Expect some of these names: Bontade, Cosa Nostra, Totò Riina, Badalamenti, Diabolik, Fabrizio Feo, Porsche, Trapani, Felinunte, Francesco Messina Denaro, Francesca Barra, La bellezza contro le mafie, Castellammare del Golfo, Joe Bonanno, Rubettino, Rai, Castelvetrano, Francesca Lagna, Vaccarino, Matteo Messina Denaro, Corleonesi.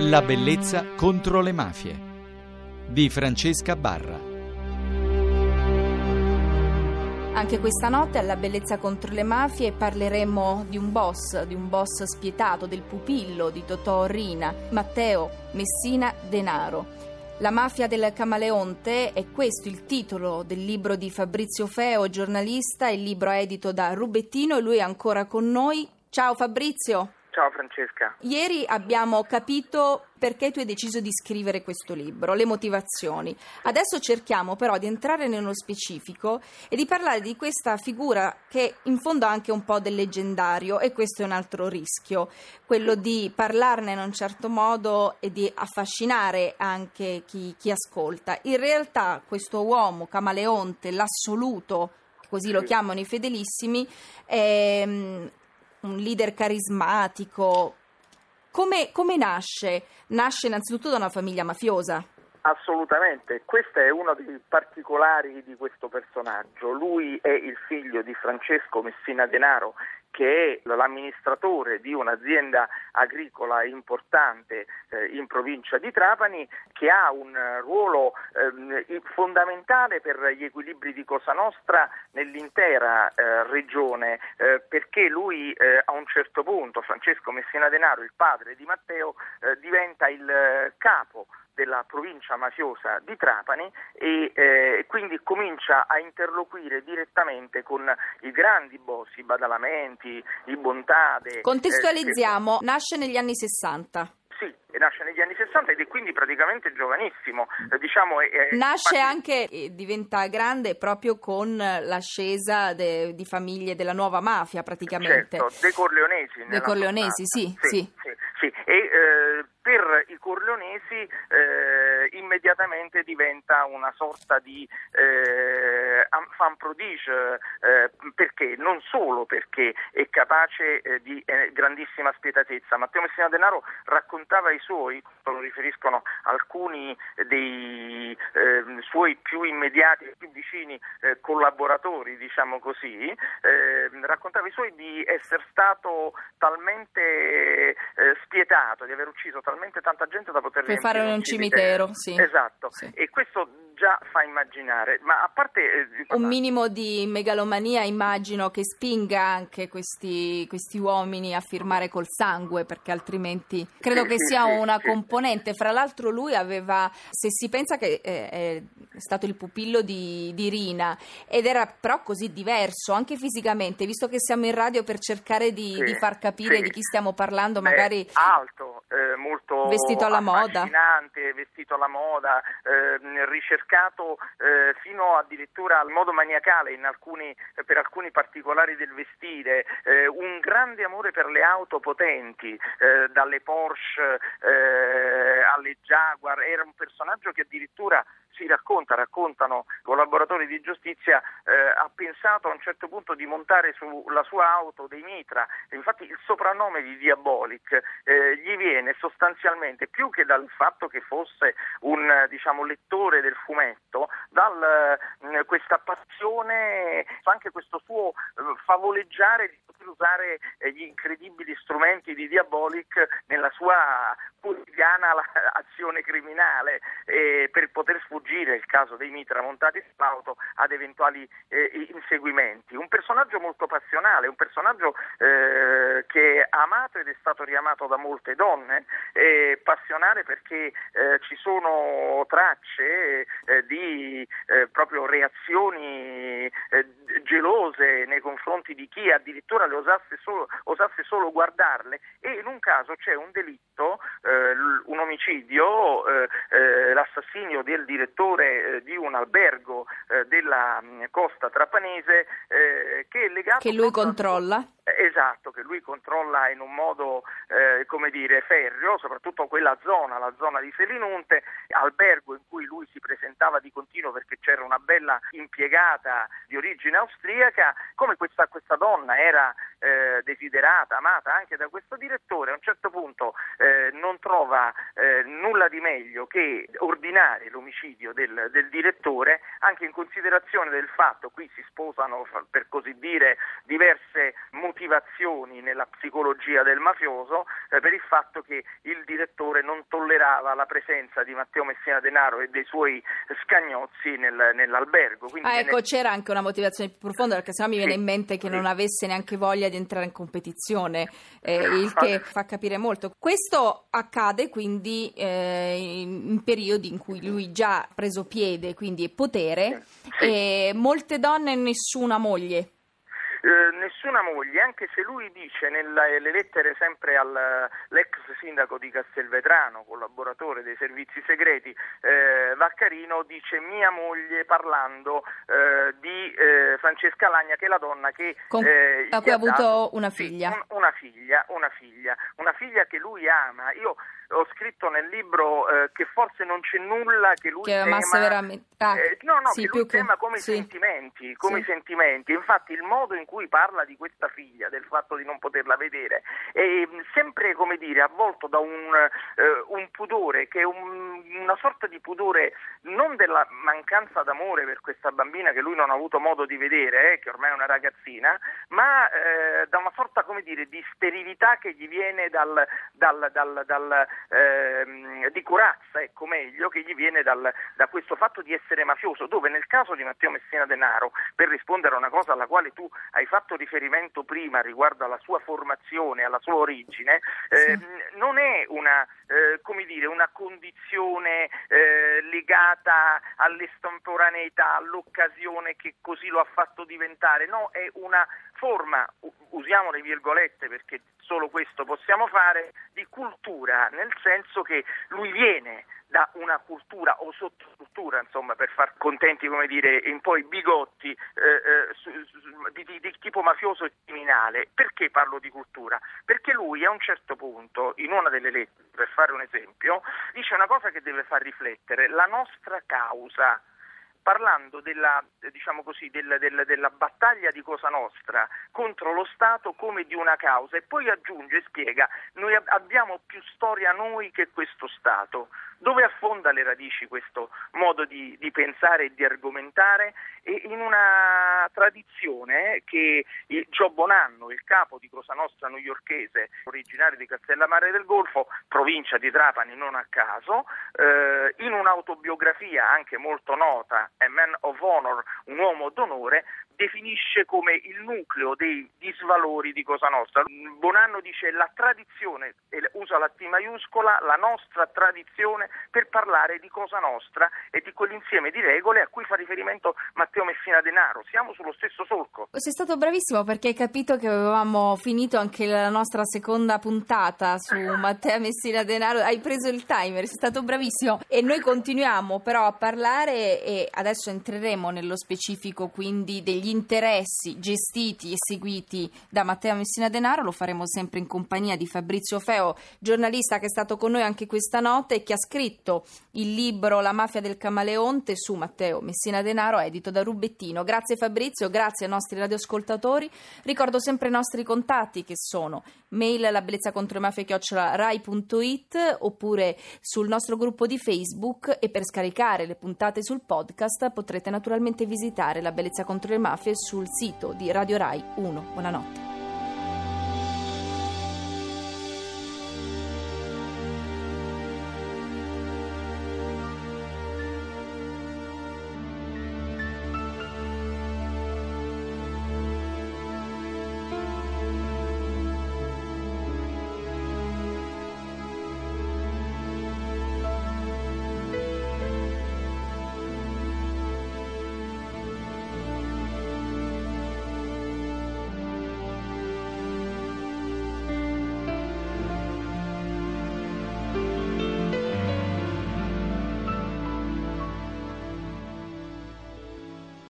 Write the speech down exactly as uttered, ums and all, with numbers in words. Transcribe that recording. La bellezza contro le mafie di Francesca Barra. Anche questa notte alla bellezza contro le mafie parleremo di un boss, di un boss spietato, del pupillo di Totò Riina, Matteo Messina Denaro. La mafia del camaleonte è questo il titolo del libro di Fabrizio Feo, giornalista. Il libro è edito da Rubettino e lui è ancora con noi. Ciao Fabrizio. Ciao Francesca. Ieri abbiamo capito perché tu hai deciso di scrivere questo libro, le motivazioni. Adesso cerchiamo però di entrare nello specifico e di parlare di questa figura che in fondo ha anche un po' del leggendario, e questo è un altro rischio, quello di parlarne in un certo modo e di affascinare anche chi, chi ascolta. In realtà questo uomo camaleonte, l'assoluto, così lo chiamano i fedelissimi, è un leader carismatico. Come, come nasce? Nasce innanzitutto da una famiglia mafiosa. Assolutamente, questo è uno dei particolari di questo personaggio. Lui è il figlio di Francesco Messina Denaro, che è l'amministratore di un'azienda agricola importante eh, in provincia di Trapani, che ha un ruolo eh, fondamentale per gli equilibri di Cosa Nostra nell'intera eh, regione, eh, perché lui eh, a un certo punto, Francesco Messina Denaro, il padre di Matteo, eh, diventa il capo della provincia mafiosa di Trapani e eh, quindi comincia a interloquire direttamente con i grandi boss, i Badalamenti, i Bontade. Contestualizziamo, eh, che... nasce negli anni sessanta. Sì, nasce negli anni sessanta ed è quindi praticamente giovanissimo. Eh, diciamo, eh, nasce ma... anche, eh, diventa grande proprio con l'ascesa de, di famiglie della nuova mafia praticamente. Certo, dei Corleonesi. Dei Corleonesi, sì, sì, sì. sì. sì. E, eh, per i Corleonesi eh, immediatamente diventa una sorta di eh, fan prodige, eh, perché non solo perché è capace eh, di eh, grandissima spietatezza. Matteo Messina Denaro raccontava i suoi, lo riferiscono alcuni dei eh, suoi più immediati, più vicini eh, collaboratori, diciamo così, eh, raccontava i suoi di essere stato talmente eh, spietato, di aver ucciso talmente tanta gente da poter per fare un cimitero, cimitero. Sì. Esatto, sì. E questo già fa immaginare, ma a parte eh, un minimo di megalomania immagino che spinga anche questi, questi uomini a firmare col sangue, perché altrimenti credo sì, che sì, sia sì, una sì. componente. Fra l'altro lui aveva, se si pensa che eh, è stato il pupillo di, di Riina, ed era però così diverso anche fisicamente, visto che siamo in radio per cercare di, sì, di far capire sì. di chi stiamo parlando, magari Beh, alto, eh, molto vestito alla moda, vestito alla moda, eh, ricercato cercato eh, fino addirittura al modo maniacale in alcuni, per alcuni particolari del vestire, eh, un grande amore per le auto potenti, eh, dalle Porsche eh, alle Jaguar. Era un personaggio che addirittura si racconta, raccontano collaboratori di giustizia, eh, ha pensato a un certo punto di montare sulla sua auto dei mitra. Infatti il soprannome di Diabolik eh, gli viene sostanzialmente più che dal fatto che fosse un diciamo lettore del fumetto, dal mh, questa passione, anche questo suo uh, favoleggiare di poter usare eh, gli incredibili strumenti di Diabolik nella sua quotidiana azione criminale, eh, per poter sfuggire, il caso dei mitra montati sull'auto, ad eventuali eh, inseguimenti. Un personaggio molto passionale, un personaggio eh, che è amato ed è stato riamato da molte donne, eh, passionale perché eh, ci sono tracce eh, di eh, proprio reazioni eh, gelose nei confronti di chi addirittura le osasse solo, osasse solo guardarle, e in un caso c'è un delitto, eh, un omicidio, eh, eh, l'assassinio del direttore direttore di un albergo eh, della mh, costa trapanese, eh, che è legato... Che lui controlla? Esatto, che lui controlla in un modo eh, come dire ferreo, soprattutto quella zona, la zona di Felinunte, albergo in cui lui si presentava di continuo perché c'era una bella impiegata di origine austriaca. Come questa, questa donna era eh, desiderata, amata anche da questo direttore, a un certo punto eh, non trova eh, nulla di meglio che ordinare l'omicidio del, del direttore, anche in considerazione del fatto, qui si sposano per così dire diverse mutazioni motivazioni nella psicologia del mafioso eh, per il fatto che il direttore non tollerava la presenza di Matteo Messina Denaro e dei suoi scagnozzi nel, nell'albergo. Quindi ah, ecco, ne... c'era anche una motivazione più profonda, perché sennò mi viene sì, in mente che sì. non avesse neanche voglia di entrare in competizione, eh, il che fa capire molto. Questo accade quindi eh, in periodi in cui lui già ha preso piede, quindi è potere, sì. e molte donne e nessuna moglie. Eh, nessuna moglie, anche se lui dice nelle lettere sempre all'ex sindaco di Castelvetrano, collaboratore dei servizi segreti, eh, Vaccarino, dice mia moglie, parlando eh, di eh, Francesca Lagna, che è la donna che Con, eh, a cui ha avuto dato, una figlia. Sì, un, una figlia, una figlia, una figlia che lui ama. Io ho scritto nel libro eh, che forse non c'è nulla che lui che tema veramente... ah, eh, no, no, sì, che lui tema che... come sì. i sentimenti, come sì. i sentimenti. Infatti il modo in cui parla di questa figlia, del fatto di non poterla vedere, è sempre, come dire, avvolto da un, eh, un pudore che è un, una sorta di pudore non della mancanza d'amore per questa bambina che lui non ha avuto modo di vedere, eh, che ormai è una ragazzina, ma eh, da una sorta, come dire, di sterilità che gli viene dal, dal, dal, dal Ehm, di corazza, ecco, meglio, che gli viene dal, da questo fatto di essere mafioso, dove nel caso di Matteo Messina Denaro, per rispondere a una cosa alla quale tu hai fatto riferimento prima riguardo alla sua formazione, alla sua origine, ehm, sì. non è una eh, come dire una condizione eh, legata all'estemporaneità, all'occasione che così lo ha fatto diventare, no, è una forma, usiamo le virgolette perché solo questo possiamo fare, di cultura, nel senso che lui viene da una cultura o sottocultura, insomma, per far contenti, come dire, in poi bigotti, eh, eh, su, su, di, di tipo mafioso e criminale. Perché parlo di cultura? Perché lui a un certo punto, in una delle lettere, per fare un esempio, dice una cosa che deve far riflettere: la nostra causa. Parlando della, diciamo così, della, della, della battaglia di Cosa Nostra contro lo Stato come di una causa, e poi aggiunge e spiega: noi abbiamo più storia noi che questo Stato. Dove affonda le radici questo modo di, di pensare e di argomentare? E in una tradizione che Joe Bonanno, il capo di Cosa Nostra newyorchese, originario di Castellammare del Golfo, provincia di Trapani non a caso, eh, in un'autobiografia anche molto nota, A Man of Honor, un uomo d'onore, definisce come il nucleo dei disvalori di Cosa Nostra. Bonanno dice: la tradizione, e usa la T maiuscola, la nostra tradizione, per parlare di Cosa Nostra e di quell'insieme di regole a cui fa riferimento Matteo Messina Denaro. Siamo sullo stesso solco. Sei stato bravissimo, perché hai capito che avevamo finito anche la nostra seconda puntata su Matteo Messina Denaro. Hai preso il timer, sei stato bravissimo. E noi continuiamo però a parlare, e adesso entreremo nello specifico quindi degli gli interessi gestiti e seguiti da Matteo Messina Denaro. Lo faremo sempre in compagnia di Fabrizio Feo, giornalista che è stato con noi anche questa notte e che ha scritto il libro La mafia del camaleonte su Matteo Messina Denaro, edito da Rubettino. Grazie Fabrizio, grazie ai nostri radioascoltatori. Ricordo sempre i nostri contatti, che sono mail la bellezza contro le mafie chiocciola rai punto it, oppure sul nostro gruppo di Facebook, e per scaricare le puntate sul podcast potrete naturalmente visitare La bellezza contro le mafie sul sito di Radio Rai uno. Buonanotte.